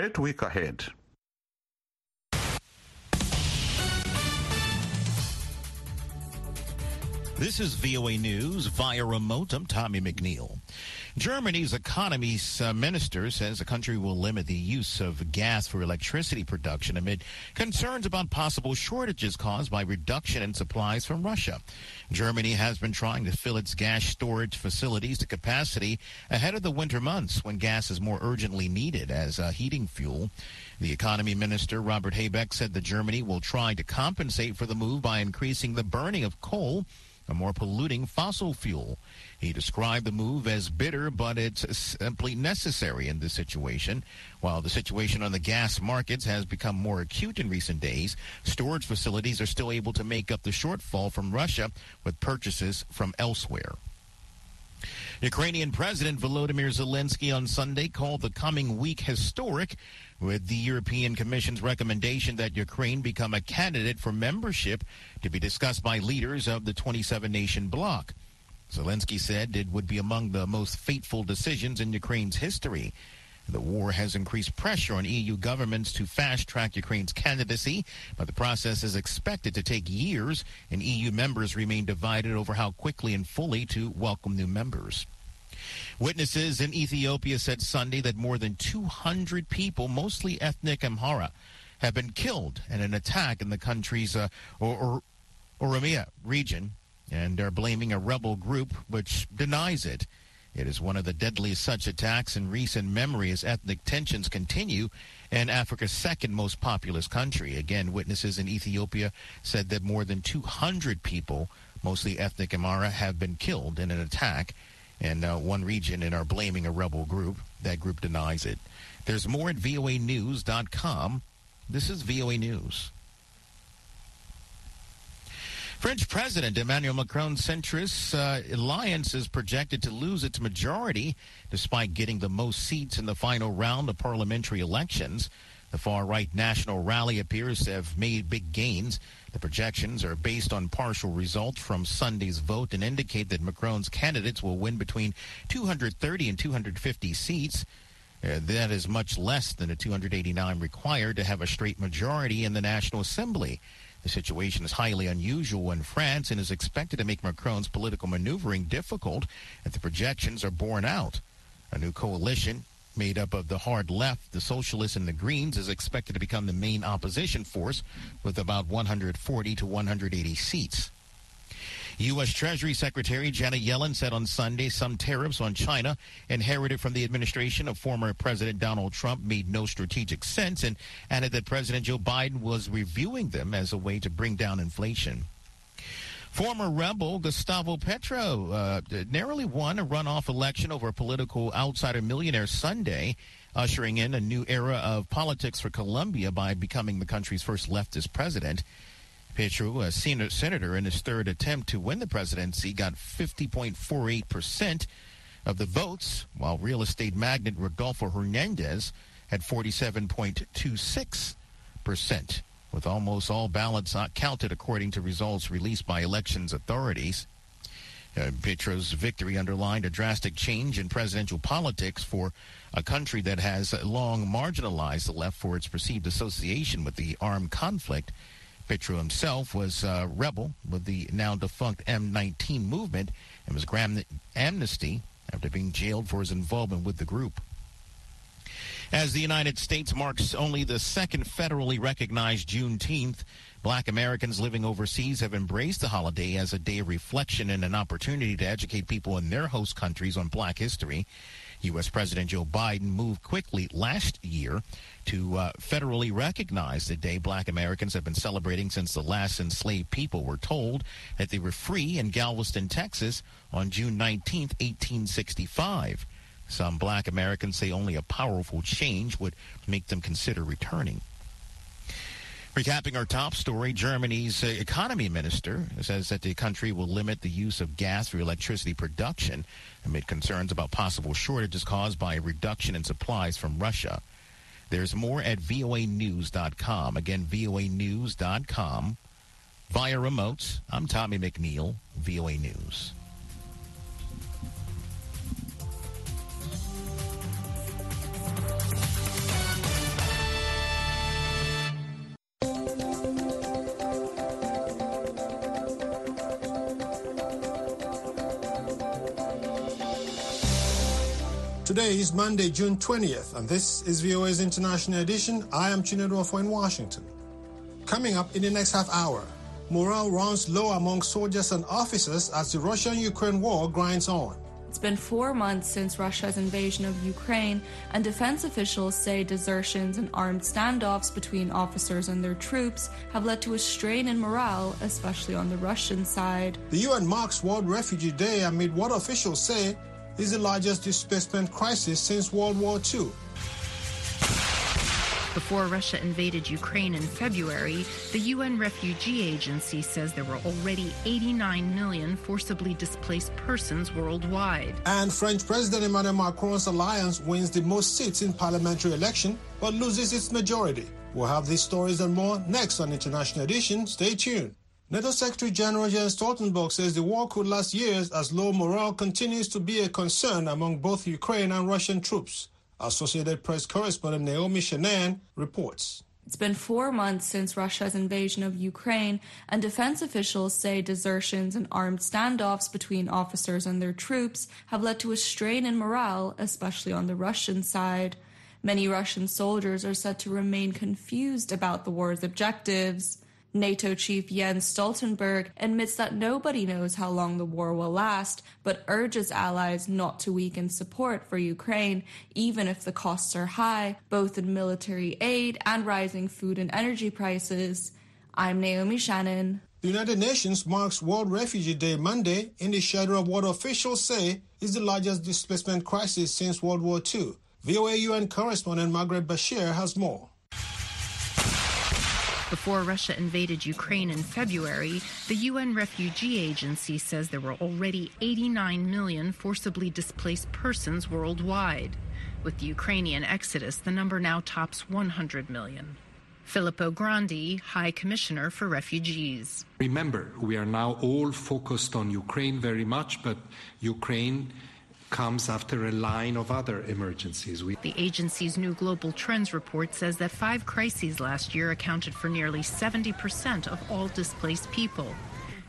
Great week ahead. This is VOA News via remote. I'm Tommy McNeil. Germany's economy minister says the country will limit the use of gas for electricity production amid concerns about possible shortages caused by reduction in supplies from Russia. Germany has been trying to fill its gas storage facilities to capacity ahead of the winter months when gas is more urgently needed as a heating fuel. The economy minister, Robert Habeck, said that Germany will try to compensate for the move by increasing the burning of coal, a more polluting fossil fuel. He described the move as bitter, but it's simply necessary in this situation. While the situation on the gas markets has become more acute in recent days, storage facilities are still able to make up the shortfall from Russia with purchases from elsewhere. Ukrainian President Volodymyr Zelensky on Sunday called the coming week historic with the European Commission's recommendation that Ukraine become a candidate for membership to be discussed by leaders of the 27-nation bloc. Zelensky said it would be among the most fateful decisions in Ukraine's history. The war has increased pressure on EU governments to fast-track Ukraine's candidacy, but the process is expected to take years, and EU members remain divided over how quickly and fully to welcome new members. Witnesses in Ethiopia said Sunday that more than 200 people, mostly ethnic Amhara, have been killed in an attack in the country's Oromia region, and are blaming a rebel group which denies it. It is one of the deadliest such attacks in recent memory as ethnic tensions continue in Africa's second most populous country. Again, witnesses in Ethiopia said that more than 200 people, mostly ethnic Amhara, have been killed in an attack in one region and are blaming a rebel group. That group denies it. There's more at voanews.com. This is VOA News. French President Emmanuel Macron's centrist alliance is projected to lose its majority despite getting the most seats in the final round of parliamentary elections. The far-right National Rally appears to have made big gains. The projections are based on partial results from Sunday's vote and indicate that Macron's candidates will win between 230 and 250 seats. That is much less than the 289 required to have a straight majority in the National Assembly. The situation is highly unusual in France and is expected to make Macron's political maneuvering difficult if the projections are borne out. A new coalition made up of the hard left, the socialists, and the Greens is expected to become the main opposition force with about 140 to 180 seats. U.S. Treasury Secretary Janet Yellen said on Sunday some tariffs on China inherited from the administration of former President Donald Trump made no strategic sense, and added that President Joe Biden was reviewing them as a way to bring down inflation. Former rebel Gustavo Petro narrowly won a runoff election over a political outsider millionaire Sunday, ushering in a new era of politics for Colombia by becoming the country's first leftist president. Petro, a senior senator in his third attempt to win the presidency, got 50.48% of the votes, while real estate magnate Rodolfo Hernandez had 47.26%, with almost all ballots not counted according to results released by elections authorities. Petro's victory underlined a drastic change in presidential politics for a country that has long marginalized the left for its perceived association with the armed conflict. Petro himself was a rebel with the now-defunct M-19 movement and was granted amnesty after being jailed for his involvement with the group. As the United States marks only the second federally recognized Juneteenth, Black Americans living overseas have embraced the holiday as a day of reflection and an opportunity to educate people in their host countries on Black history. U.S. President Joe Biden moved quickly last year to federally recognize the day Black Americans have been celebrating since the last enslaved people were told that they were free in Galveston, Texas on June 19, 1865. Some Black Americans say only a powerful change would make them consider returning. Recapping our top story, Germany's economy minister says that the country will limit the use of gas for electricity production amid concerns about possible shortages caused by a reduction in supplies from Russia. There's more at voanews.com. Again, voanews.com. Via remotes, I'm Tommy McNeil, VOA News. Today is Monday, June 20th, and this is VOA's International Edition. I am Chinedu Afolayan in Washington. Coming up in the next half hour, morale runs low among soldiers and officers as the Russian-Ukraine war grinds on. It's been 4 months since Russia's invasion of Ukraine, and defense officials say desertions and armed standoffs between officers and their troops have led to a strain in morale, especially on the Russian side. The UN marks World Refugee Day amid what officials say is the largest displacement crisis since World War II. Before Russia invaded Ukraine in February, the UN Refugee Agency says there were already 89 million forcibly displaced persons worldwide. And French President Emmanuel Macron's alliance wins the most seats in parliamentary election, but loses its majority. We'll have these stories and more next on International Edition. Stay tuned. NATO Secretary General Jens Stoltenberg says the war could last years as low morale continues to be a concern among both Ukraine and Russian troops. Associated Press correspondent Naomi Shenan reports. It's been 4 months since Russia's invasion of Ukraine, and defense officials say desertions and armed standoffs between officers and their troops have led to a strain in morale, especially on the Russian side. Many Russian soldiers are said to remain confused about the war's objectives. NATO Chief Jens Stoltenberg admits that nobody knows how long the war will last, but urges allies not to weaken support for Ukraine, even if the costs are high, both in military aid and rising food and energy prices. I'm Naomi Shenan. The United Nations marks World Refugee Day Monday in the shadow of what officials say is the largest displacement crisis since World War II. VOA UN correspondent Margaret Bashir has more. Before Russia invaded Ukraine in February, the UN Refugee Agency says there were already 89 million forcibly displaced persons worldwide. With the Ukrainian exodus, the number now tops 100 million. Filippo Grandi, High Commissioner for Refugees. Remember, we are now all focused on Ukraine very much, but Ukraine comes after a line of other emergencies. The agency's new Global Trends report says that 5 crises last year accounted for nearly 70% of all displaced people.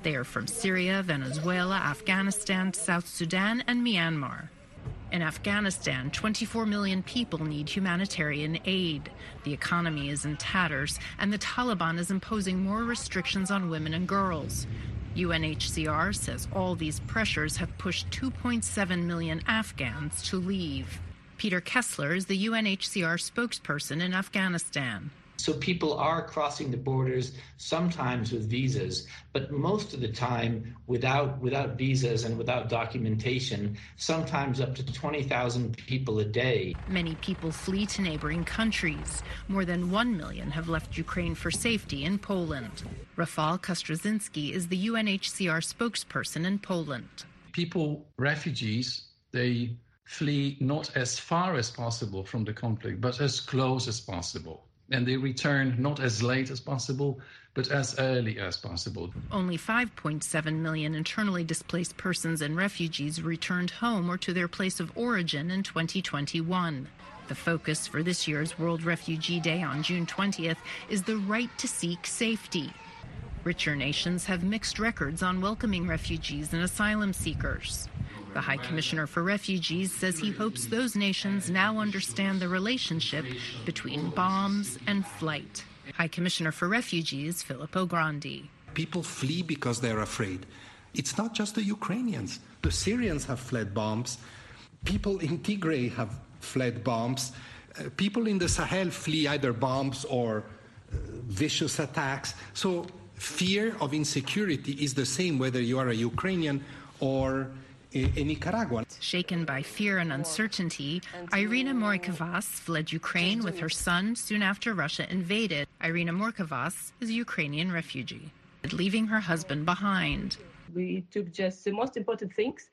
They are from Syria, Venezuela, Afghanistan, South Sudan, and Myanmar. In Afghanistan, 24 million people need humanitarian aid. The economy is in tatters, and the Taliban is imposing more restrictions on women and girls. UNHCR says all these pressures have pushed 2.7 million Afghans to leave. Peter Kessler is the UNHCR spokesperson in Afghanistan. So people are crossing the borders, sometimes with visas, but most of the time without visas and without documentation, sometimes up to 20,000 people a day. Many people flee to neighboring countries. More than 1 million have left Ukraine for safety in Poland. Rafal Kostrzynski is the UNHCR spokesperson in Poland. People, refugees, they flee not as far as possible from the conflict, but as close as possible. And they return not as late as possible, but as early as possible. Only 5.7 million internally displaced persons and refugees returned home or to their place of origin in 2021. The focus for this year's World Refugee Day on June 20th is the right to seek safety. Richer nations have mixed records on welcoming refugees and asylum seekers. The High Commissioner for Refugees says he hopes those nations now understand the relationship between bombs and flight. High Commissioner for Refugees, Filippo Grandi. People flee because they're afraid. It's not just the Ukrainians. The Syrians have fled bombs. People in Tigray have fled bombs. People in the Sahel flee either bombs or vicious attacks. So fear of insecurity is the same whether you are a Ukrainian or in Nicaragua. Shaken by fear and uncertainty, Irina Morkovas fled Ukraine with her son soon after Russia invaded. Irina Morkovas is a Ukrainian refugee, leaving her husband behind. We took just the most important things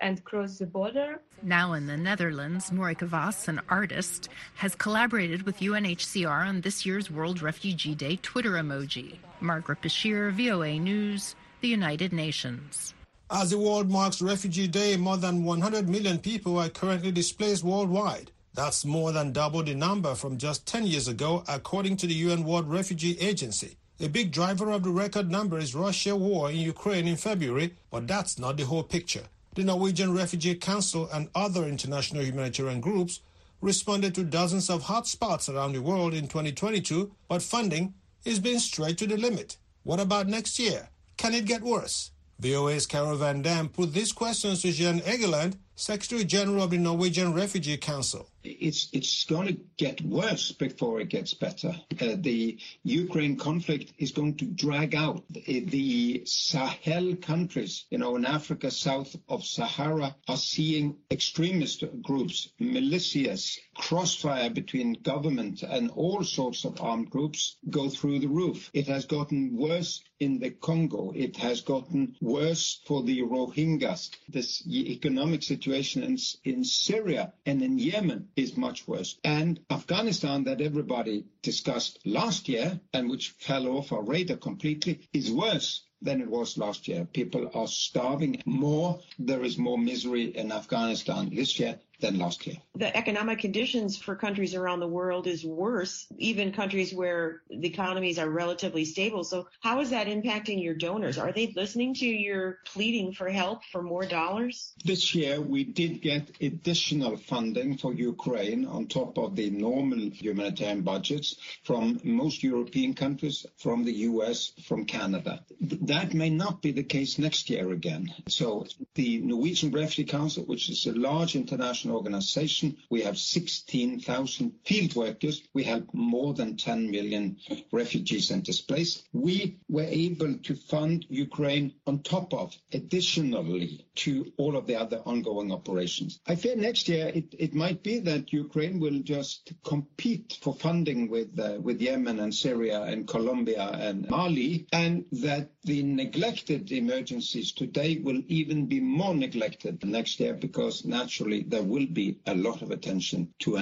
and crossed the border. Now in the Netherlands, Morkovas, an artist, has collaborated with UNHCR on this year's World Refugee Day Twitter emoji. Margaret Bashir, VOA News, the United Nations. As the world marks Refugee Day, more than 100 million people are currently displaced worldwide. That's more than double the number from just 10 years ago, according to the UN World Refugee Agency. A big driver of the record number is Russia's war in Ukraine in February, but that's not the whole picture. The Norwegian Refugee Council and other international humanitarian groups responded to dozens of hotspots around the world in 2022, but funding is being stretched to the limit. What about next year? Can it get worse? VOA's Carol Van Dam put these questions to Jan Egeland, Secretary General of the Norwegian Refugee Council. It's going to get worse before it gets better. The Ukraine conflict is going to drag out. The Sahel countries, in Africa south of Sahara, are seeing extremist groups, militias, crossfire between government and all sorts of armed groups go through the roof. It has gotten worse in the Congo. It has gotten worse for the Rohingyas. This economic situation in Syria and in Yemen is much worse. And Afghanistan, that everybody discussed last year and which fell off our radar completely, is worse than it was last year. People are starving more. There is more misery in Afghanistan this year than last year. The economic conditions for countries around the world is worse, even countries where the economies are relatively stable. So how is that impacting your donors? Are they listening to your pleading for help for more dollars? This year, we did get additional funding for Ukraine on top of the normal humanitarian budgets from most European countries, from the US, from Canada. That may not be the case next year again. So the Norwegian Refugee Council, which is a large international organization. We have 16,000 field workers. We help more than 10 million refugees and displaced. We were able to fund Ukraine on top of, additionally, to all of the other ongoing operations. I fear next year it might be that Ukraine will just compete for funding with Yemen and Syria and Colombia and Mali, and that the neglected emergencies today will even be more neglected next year because naturally there will be a lot of attention to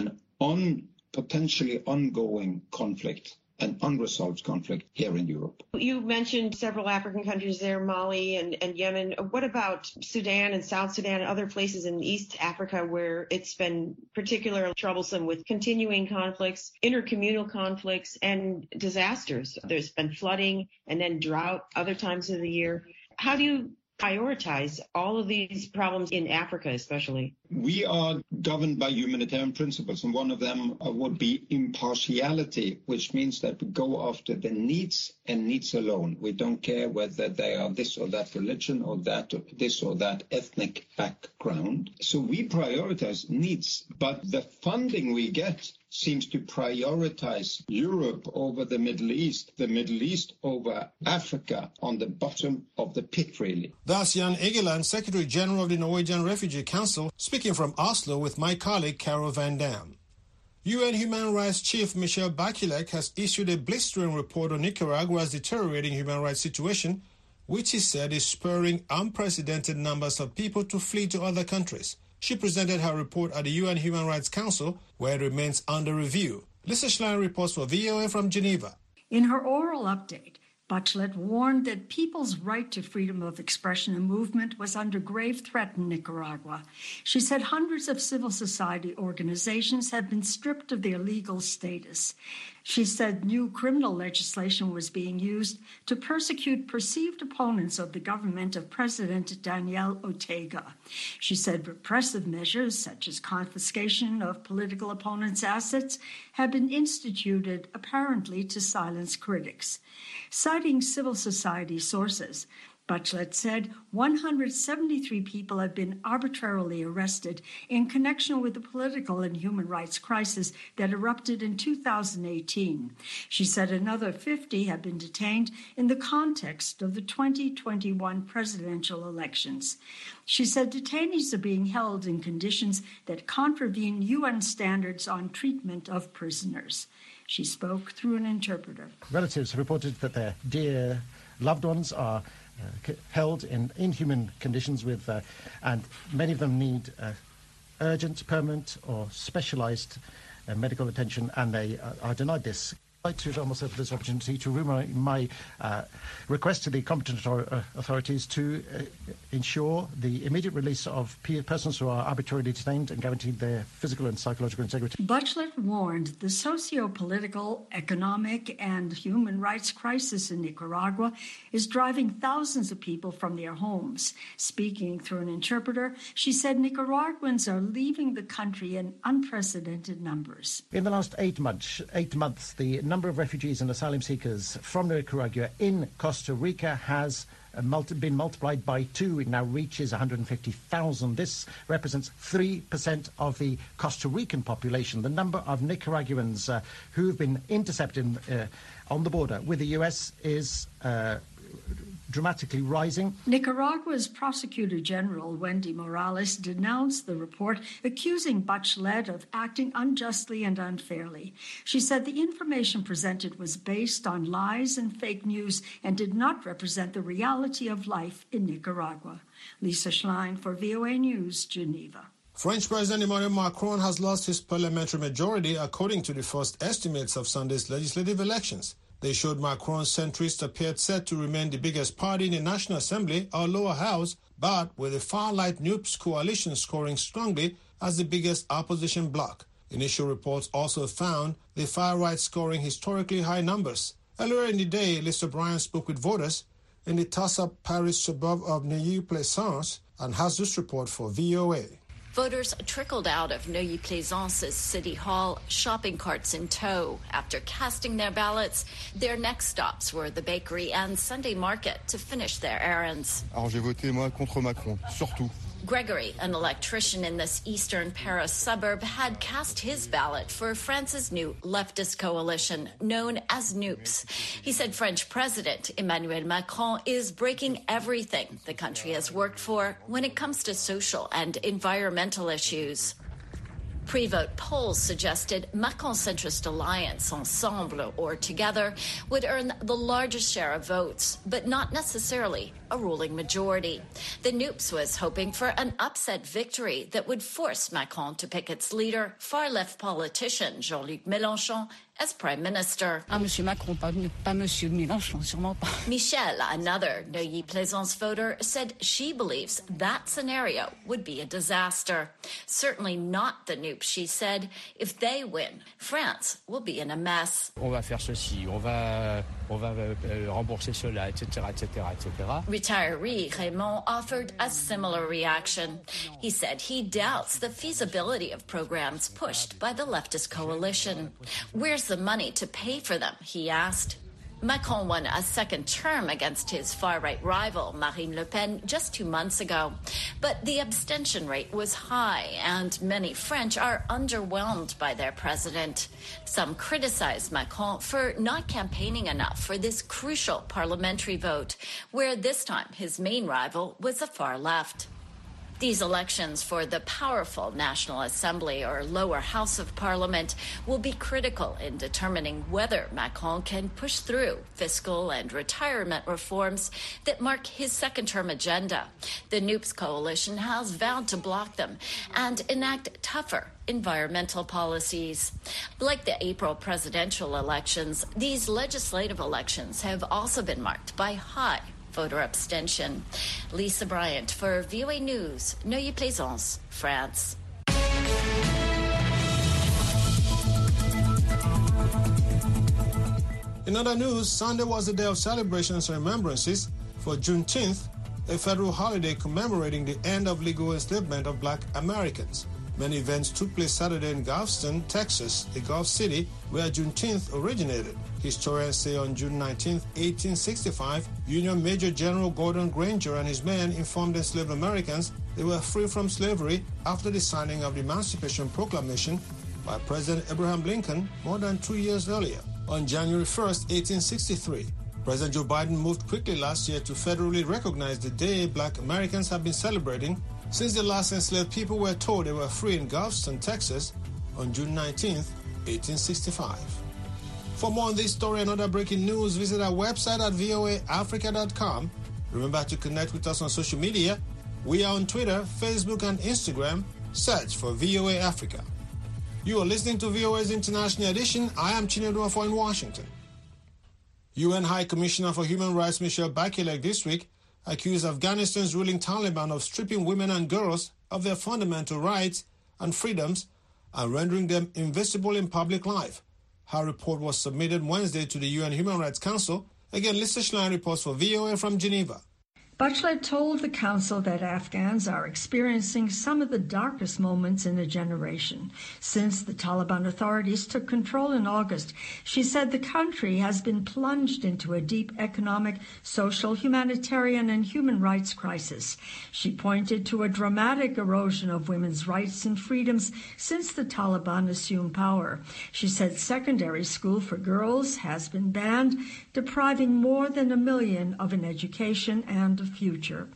potentially ongoing conflict, an unresolved conflict here in Europe. You mentioned several African countries there, Mali and Yemen. What about Sudan and South Sudan and other places in East Africa where it's been particularly troublesome with continuing conflicts, intercommunal conflicts, and disasters? There's been flooding and then drought other times of the year. How do you prioritize all of these problems in Africa, especially? We are governed by humanitarian principles, and one of them would be impartiality, which means that we go after the needs and needs alone. We don't care whether they are this or that religion or this or that ethnic background. So we prioritize needs, but the funding we get seems to prioritize Europe over the Middle East over Africa, on the bottom of the pit, really. That's Jan Egeland, Secretary General of the Norwegian Refugee Council, speaking from Oslo with my colleague Carol Van Dam. UN Human Rights Chief Michelle Bachelet has issued a blistering report on Nicaragua's deteriorating human rights situation, which he said is spurring unprecedented numbers of people to flee to other countries. She presented her report at the UN Human Rights Council, where it remains under review. Lisa Schlein reports for VOA from Geneva. In her oral update, Bachelet warned that people's right to freedom of expression and movement was under grave threat in Nicaragua. She said hundreds of civil society organizations had been stripped of their legal status. She said new criminal legislation was being used to persecute perceived opponents of the government of President Daniel Ortega. She said repressive measures, such as confiscation of political opponents' assets, have been instituted apparently to silence critics. Citing civil society sources, Bachelet said 173 people have been arbitrarily arrested in connection with the political and human rights crisis that erupted in 2018. She said another 50 have been detained in the context of the 2021 presidential elections. She said detainees are being held in conditions that contravene UN standards on treatment of prisoners. She spoke through an interpreter. Relatives reported that their dear loved ones are held in inhuman conditions and many of them need urgent, permanent or specialized medical attention, and they are denied this. I'd like to almost have this opportunity to reiterate my request to the competent authorities to ensure the immediate release of persons who are arbitrarily detained and guarantee their physical and psychological integrity. Bachelet warned the socio-political, economic and human rights crisis in Nicaragua is driving thousands of people from their homes. Speaking through an interpreter, she said Nicaraguans are leaving the country in unprecedented numbers. In the last 8 months, the number of refugees and asylum seekers from Nicaragua in Costa Rica has been multiplied by 2. It now reaches 150,000. This represents 3% of the Costa Rican population. The number of Nicaraguans who have been intercepted on the border with the U.S. is dramatically rising. Nicaragua's Prosecutor General Wendy Morales denounced the report, accusing Bachelet of acting unjustly and unfairly. She said the information presented was based on lies and fake news and did not represent the reality of life in Nicaragua. Lisa Schlein for VOA News, Geneva. French President Emmanuel Macron has lost his parliamentary majority according to the first estimates of Sunday's legislative elections. They showed Macron's centrists appeared set to remain the biggest party in the National Assembly, or lower house, but with the far-right NUPES coalition scoring strongly as the biggest opposition bloc. Initial reports also found the far-right scoring historically high numbers. Earlier in the day, Liz O'Brien spoke with voters in the toss-up Paris suburb of Neuilly-Plaisance and has this report for VOA. Voters trickled out of Neuilly-Plaisance's City Hall, shopping carts in tow. After casting their ballots, their next stops were the bakery and Sunday market to finish their errands. Alors j'ai voté moi contre Macron, surtout. Gregory, an electrician in this eastern Paris suburb, had cast his ballot for France's new leftist coalition, known as NUPES. He said French President Emmanuel Macron is breaking everything the country has worked for when it comes to social and environmental issues. Pre-vote polls suggested Macron's centrist alliance, Ensemble, or Together, would earn the largest share of votes, but not necessarily a ruling majority. The NUPES was hoping for an upset victory that would force Macron to pick its leader, far-left politician Jean-Luc Mélenchon, as prime minister. Monsieur Macron, pas Monsieur Mélenchon, sûrement pas. Michelle, another Neuilly-Plaisance voter, said she believes that scenario would be a disaster. Certainly not the NUPES, she said. If they win, France will be in a mess. On va faire ceci, on va rembourser cela, etc., etc., etc. Retiree Raymond offered a similar reaction. He said he doubts the feasibility of programs pushed by the leftist coalition. Where's the money to pay for them, he asked. Macron won a second term against his far-right rival, Marine Le Pen, just 2 months ago. But the abstention rate was high, and many French are underwhelmed by their president. Some criticize Macron for not campaigning enough for this crucial parliamentary vote, where this time his main rival was the far left. These elections for the powerful National Assembly, or lower house of parliament, will be critical in determining whether Macron can push through fiscal and retirement reforms that mark his second-term agenda. The NUPES coalition has vowed to block them and enact tougher environmental policies. Like the April presidential elections, these legislative elections have also been marked by high voter abstention. Lisa Bryant for VOA News, Neuilly-Plaisance, France. In other news, Sunday was the day of celebrations and remembrances for Juneteenth, a federal holiday commemorating the end of legal enslavement of black Americans. Many events took place Saturday in Galveston, Texas, the Gulf City where Juneteenth originated. Historians say on June 19, 1865, Union Major General Gordon Granger and his men informed enslaved Americans they were free from slavery after the signing of the Emancipation Proclamation by President Abraham Lincoln more than 2 years earlier. On January 1, 1863, President Joe Biden moved quickly last year to federally recognize the day black Americans have been celebrating since the last enslaved people were told they were free in Galveston, Texas, on June 19, 1865. For more on this story and other breaking news, visit our website at voaafrica.com. Remember to connect with us on social media. We are on Twitter, Facebook, and Instagram. Search for VOA Africa. You are listening to VOA's International Edition. I am Chinedu Afolayan in Washington. UN High Commissioner for Human Rights Michelle Bachelet this week accused Afghanistan's ruling Taliban of stripping women and girls of their fundamental rights and freedoms and rendering them invisible in public life. Her report was submitted Wednesday to the UN Human Rights Council. Again, Lisa Schlein reports for VOA from Geneva. Bachelet told the council that Afghans are experiencing some of the darkest moments in a generation since the Taliban authorities took control in August. She said the country has been plunged into a deep economic, social, humanitarian, and human rights crisis. She pointed to a dramatic erosion of women's rights and freedoms since the Taliban assumed power. She said secondary school for girls has been banned, depriving more than 1 million of an education and future.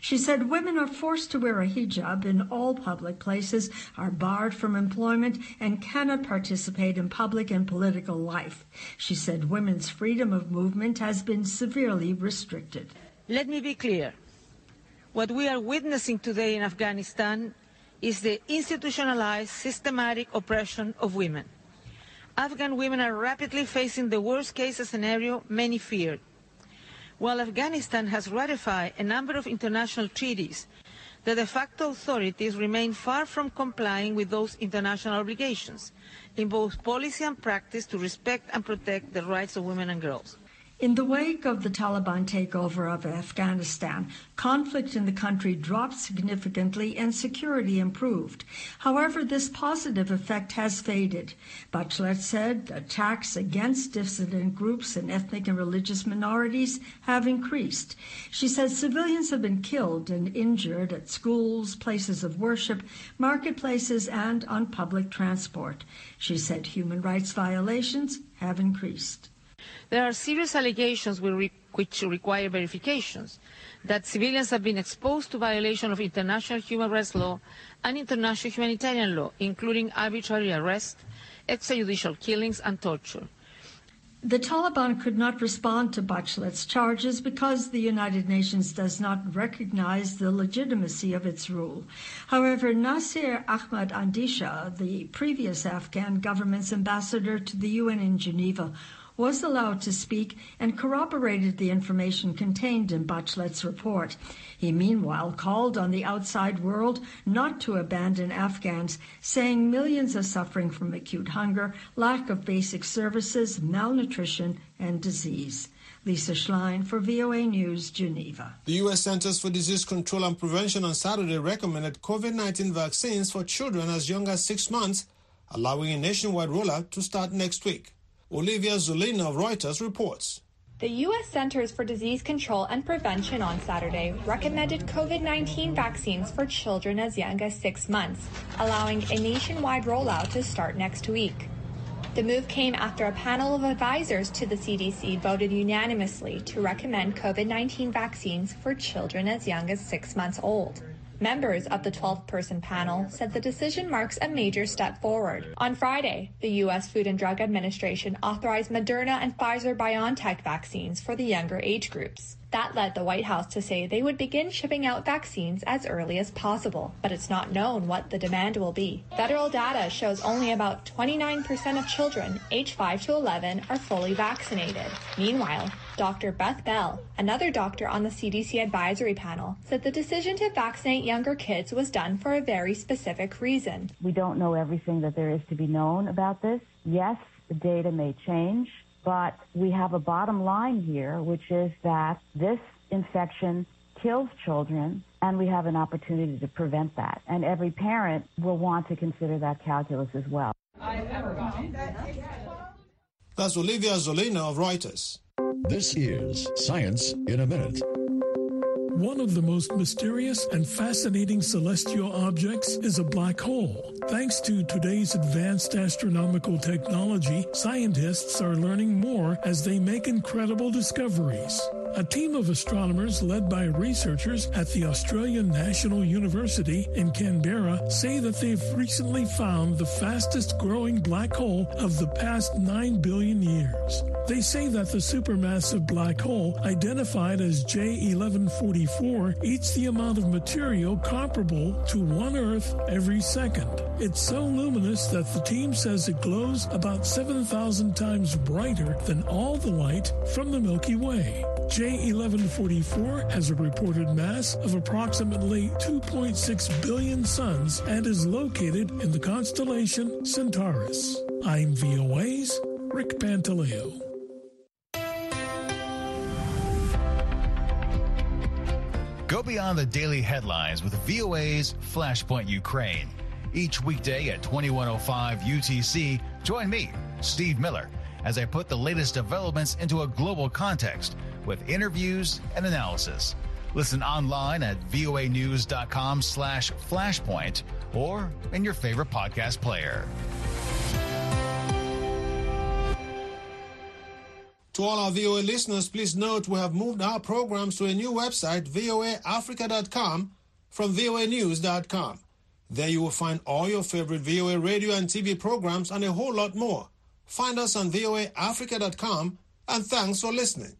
She said women are forced to wear a hijab in all public places, are barred from employment, and cannot participate in public and political life. She said women's freedom of movement has been severely restricted. Let me be clear. What we are witnessing today in Afghanistan is the institutionalized, systematic oppression of women. Afghan women are rapidly facing the worst-case scenario many feared. While Afghanistan has ratified a number of international treaties, the de facto authorities remain far from complying with those international obligations in both policy and practice to respect and protect the rights of women and girls. In the wake of the Taliban takeover of Afghanistan, conflict in the country dropped significantly and security improved. However, this positive effect has faded. Bachelet said attacks against dissident groups and ethnic and religious minorities have increased. She said civilians have been killed and injured at schools, places of worship, marketplaces, and on public transport. She said human rights violations have increased. There are serious allegations which require verifications that civilians have been exposed to violation of international human rights law and international humanitarian law, including arbitrary arrest, extrajudicial killings, and torture. The Taliban could not respond to Bachelet's charges because the United Nations does not recognize the legitimacy of its rule. However, Nasir Ahmad Andisha, the previous Afghan government's ambassador to the UN in Geneva, was allowed to speak and corroborated the information contained in Bachelet's report. He meanwhile called on the outside world not to abandon Afghans, saying millions are suffering from acute hunger, lack of basic services, malnutrition, and disease. Lisa Schlein for VOA News, Geneva. The U.S. Centers for Disease Control and Prevention on Saturday recommended COVID-19 vaccines for children as young as 6 months, allowing a nationwide rollout to start next week. Olivia Zulina of Reuters reports. The U.S. Centers for Disease Control and Prevention on Saturday recommended COVID-19 vaccines for children as young as 6 months, allowing a nationwide rollout to start next week. The move came after a panel of advisors to the CDC voted unanimously to recommend COVID-19 vaccines for children as young as 6 months old. Members of the 12-person panel said the decision marks a major step forward. On Friday, the U.S. Food and Drug Administration authorized Moderna and Pfizer-BioNTech vaccines for the younger age groups. That led the White House to say they would begin shipping out vaccines as early as possible, but it's not known what the demand will be. Federal data shows only about 29% of children aged 5 to 11 are fully vaccinated. Meanwhile, Dr. Beth Bell, another doctor on the CDC advisory panel, said the decision to vaccinate younger kids was done for a very specific reason. We don't know everything that there is to be known about this. Yes, the data may change, but we have a bottom line here, which is that this infection kills children, and we have an opportunity to prevent that. And every parent will want to consider that calculus as well. That's Olivia Zolina of Reuters. This is Science in a Minute. One of the most mysterious and fascinating celestial objects is a black hole. Thanks to today's advanced astronomical technology, scientists are learning more as they make incredible discoveries. A team of astronomers led by researchers at the Australian National University in Canberra say that they've recently found the fastest growing black hole of the past 9 billion years. They say that the supermassive black hole, identified as J1144, eats the amount of material comparable to one Earth every second. It's so luminous that the team says it glows about 7,000 times brighter than all the light from the Milky Way. J1144 has a reported mass of approximately 2.6 billion suns and is located in the constellation Centaurus. I'm VOA's Rick Pantaleo. Go beyond the daily headlines with VOA's Flashpoint Ukraine. Each weekday at 21:05 UTC, join me, Steve Miller, as I put the latest developments into a global context with interviews and analysis. Listen online at voanews.com/flashpoint or in your favorite podcast player. To all our VOA listeners, please note we have moved our programs to a new website, voaafrica.com, from voanews.com. There you will find all your favorite VOA radio and TV programs and a whole lot more. Find us on voaafrica.com, and thanks for listening.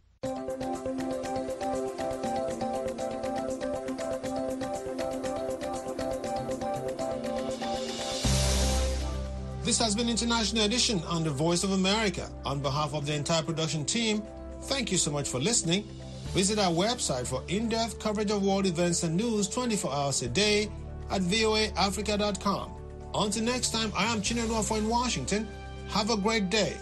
This has been International Edition on The Voice of America. On behalf of the entire production team, thank you so much for listening. Visit our website for in-depth coverage of world events and news 24 hours a day at voaafrica.com. Until next time, I am Chinedu Afolayan in Washington. Have a great day.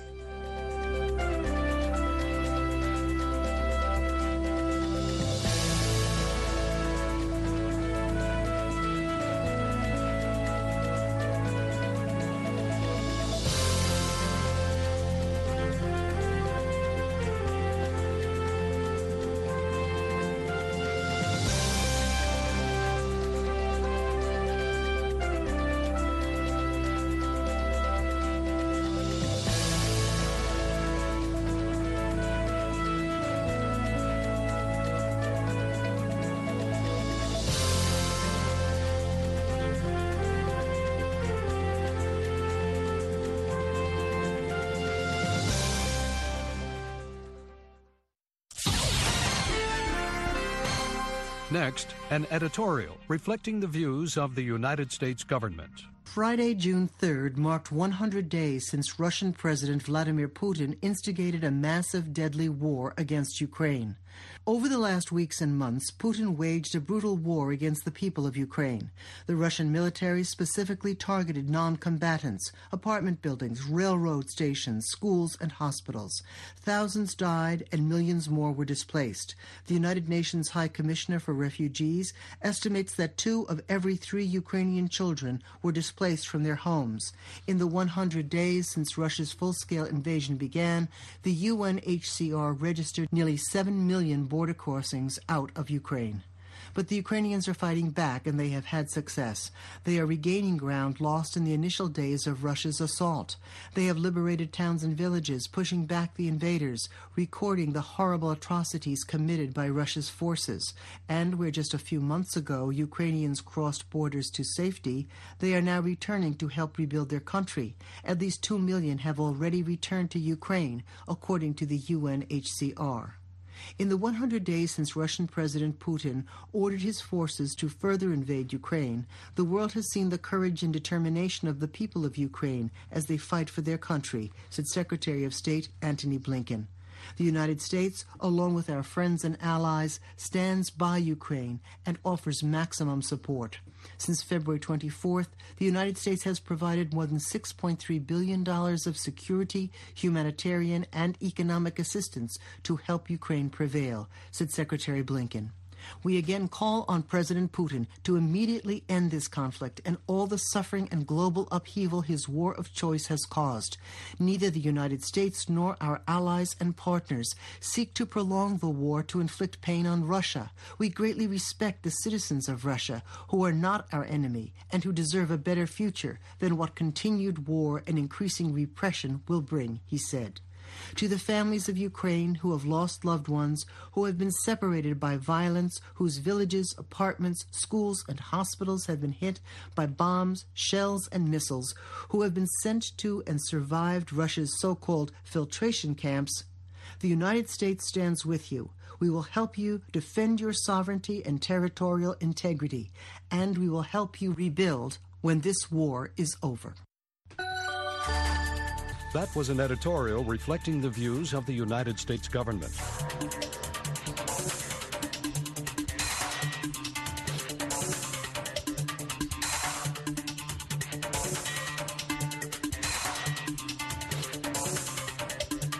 Next, an editorial reflecting the views of the United States government. Friday, June 3rd, marked 100 days since Russian President Vladimir Putin instigated a massive, deadly war against Ukraine. Over the last weeks and months, Putin waged a brutal war against the people of Ukraine. The Russian military specifically targeted non-combatants, apartment buildings, railroad stations, schools, and hospitals. Thousands died and millions more were displaced. The United Nations High Commissioner for Refugees estimates that 2 of every 3 Ukrainian children were displaced from their homes. In the 100 days since Russia's full-scale invasion began, the UNHCR registered nearly 7 million border crossings out of Ukraine. But the Ukrainians are fighting back, and they have had success. They are regaining ground lost in the initial days of Russia's assault. They have liberated towns and villages, pushing back the invaders, recording the horrible atrocities committed by Russia's forces. And where just a few months ago Ukrainians crossed borders to safety, they are now returning to help rebuild their country. At least 2 million have already returned to Ukraine, according to the UNHCR. In the 100 days since Russian President Putin ordered his forces to further invade Ukraine, the world has seen the courage and determination of the people of Ukraine as they fight for their country, said Secretary of State Antony Blinken. The United States, along with our friends and allies, stands by Ukraine and offers maximum support. Since February 24th, the United States has provided more than $6.3 billion of security, humanitarian, and economic assistance to help Ukraine prevail, said Secretary Blinken. We again call on President Putin to immediately end this conflict and all the suffering and global upheaval his war of choice has caused. Neither the United States nor our allies and partners seek to prolong the war to inflict pain on Russia. We greatly respect the citizens of Russia, who are not our enemy and who deserve a better future than what continued war and increasing repression will bring, he said. To the families of Ukraine who have lost loved ones, who have been separated by violence, whose villages, apartments, schools, and hospitals have been hit by bombs, shells, and missiles, who have been sent to and survived Russia's so-called filtration camps, the United States stands with you. We will help you defend your sovereignty and territorial integrity, and we will help you rebuild when this war is over. That was an editorial reflecting the views of the United States government.